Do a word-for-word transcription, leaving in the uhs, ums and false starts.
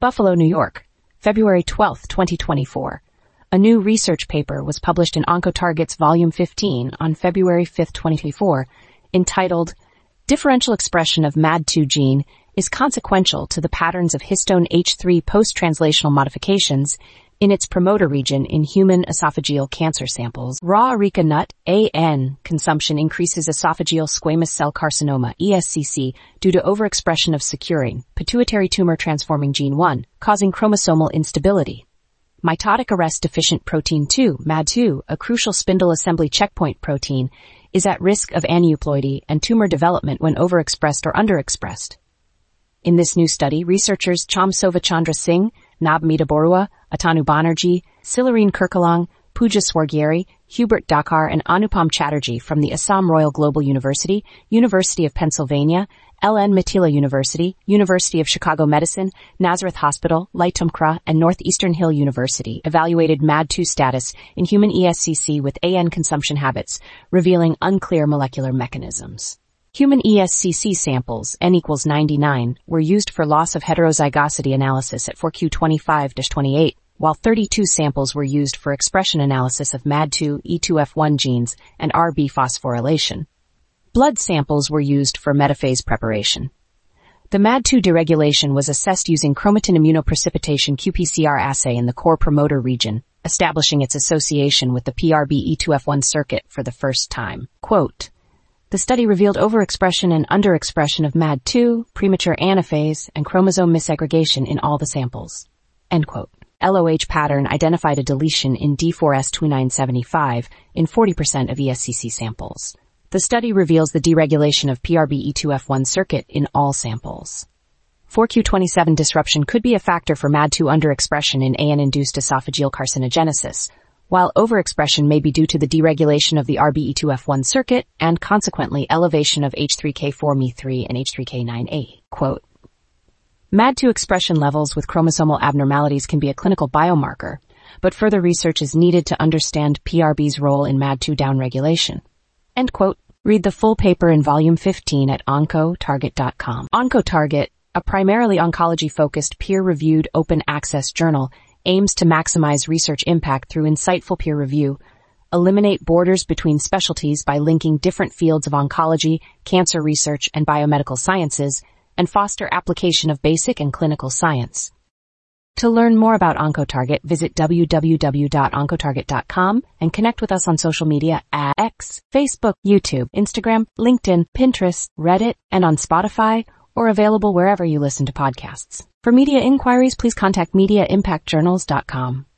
Buffalo, New York, February twelfth, twenty twenty-four. A new research paper was published in Oncotarget's Volume fifteen on February fifth, twenty twenty-four, entitled Differential Expression of M A D two Gene is Consequential to the Patterns of Histone H three Post-Translational Modifications in its Promoter Region in Human Esophageal Cancer Samples. Raw areca nut, A N, consumption increases esophageal squamous cell carcinoma, E S C C, due to overexpression of securin, pituitary tumor-transforming gene one, causing chromosomal instability. Mitotic arrest deficient protein two, M A D two, a crucial spindle assembly checkpoint protein, is at risk of aneuploidy and tumor development when overexpressed or underexpressed. In this new study, researchers Chhamsova Chandra Singh, Nabamita Boruah, Atanu Banerjee, Sillarine Kurkalang, Pooja Swargiary, Hughbert Dakhar, and Anupam Chatterjee from the Assam Royal Global University, University of Pennsylvania, L N Mithila University, University of Chicago Medicine, Nazareth Hospital, Laitumkhrah, and North-Eastern Hill University evaluated M A D two status in human E S C C with A N consumption habits, revealing unclear molecular mechanisms. Human E S C C samples, N equals ninety-nine, were used for loss of heterozygosity analysis at four Q twenty-five dash twenty-eight, while thirty-two samples were used for expression analysis of M A D two, E two F one genes, and R B phosphorylation. Blood samples were used for metaphase preparation. The M A D two deregulation was assessed using chromatin immunoprecipitation Q P C R assay in the core promoter region, establishing its association with the p R b E two F one circuit for the first time. Quote, the study revealed overexpression and underexpression of M A D two, premature anaphase, and chromosome misaggregation in all the samples. End quote. L O H pattern identified a deletion in D four S twenty-nine seventy-five in forty percent of E S C C samples. The study reveals the deregulation of p R b E two F one circuit in all samples. four Q twenty-seven disruption could be a factor for M A D two underexpression in A N-induced esophageal carcinogenesis, while overexpression may be due to the deregulation of the R B E two F one circuit and consequently elevation of H three K four M E three and H three K nine A. Quote, M A D two expression levels with chromosomal abnormalities can be a clinical biomarker, but further research is needed to understand p R B's role in M A D two downregulation. End quote. Read the full paper in Volume fifteen at Oncotarget dot com. Oncotarget, a primarily oncology-focused, peer-reviewed, open-access journal, aims to maximize research impact through insightful peer review, eliminate borders between specialties by linking different fields of oncology, cancer research, and biomedical sciences, and foster application of basic and clinical science. To learn more about Oncotarget, visit w w w dot oncotarget dot com and connect with us on social media at X, Facebook, YouTube, Instagram, LinkedIn, Pinterest, Reddit, and on Spotify, or available wherever you listen to podcasts. For media inquiries, please contact media impact journals dot com.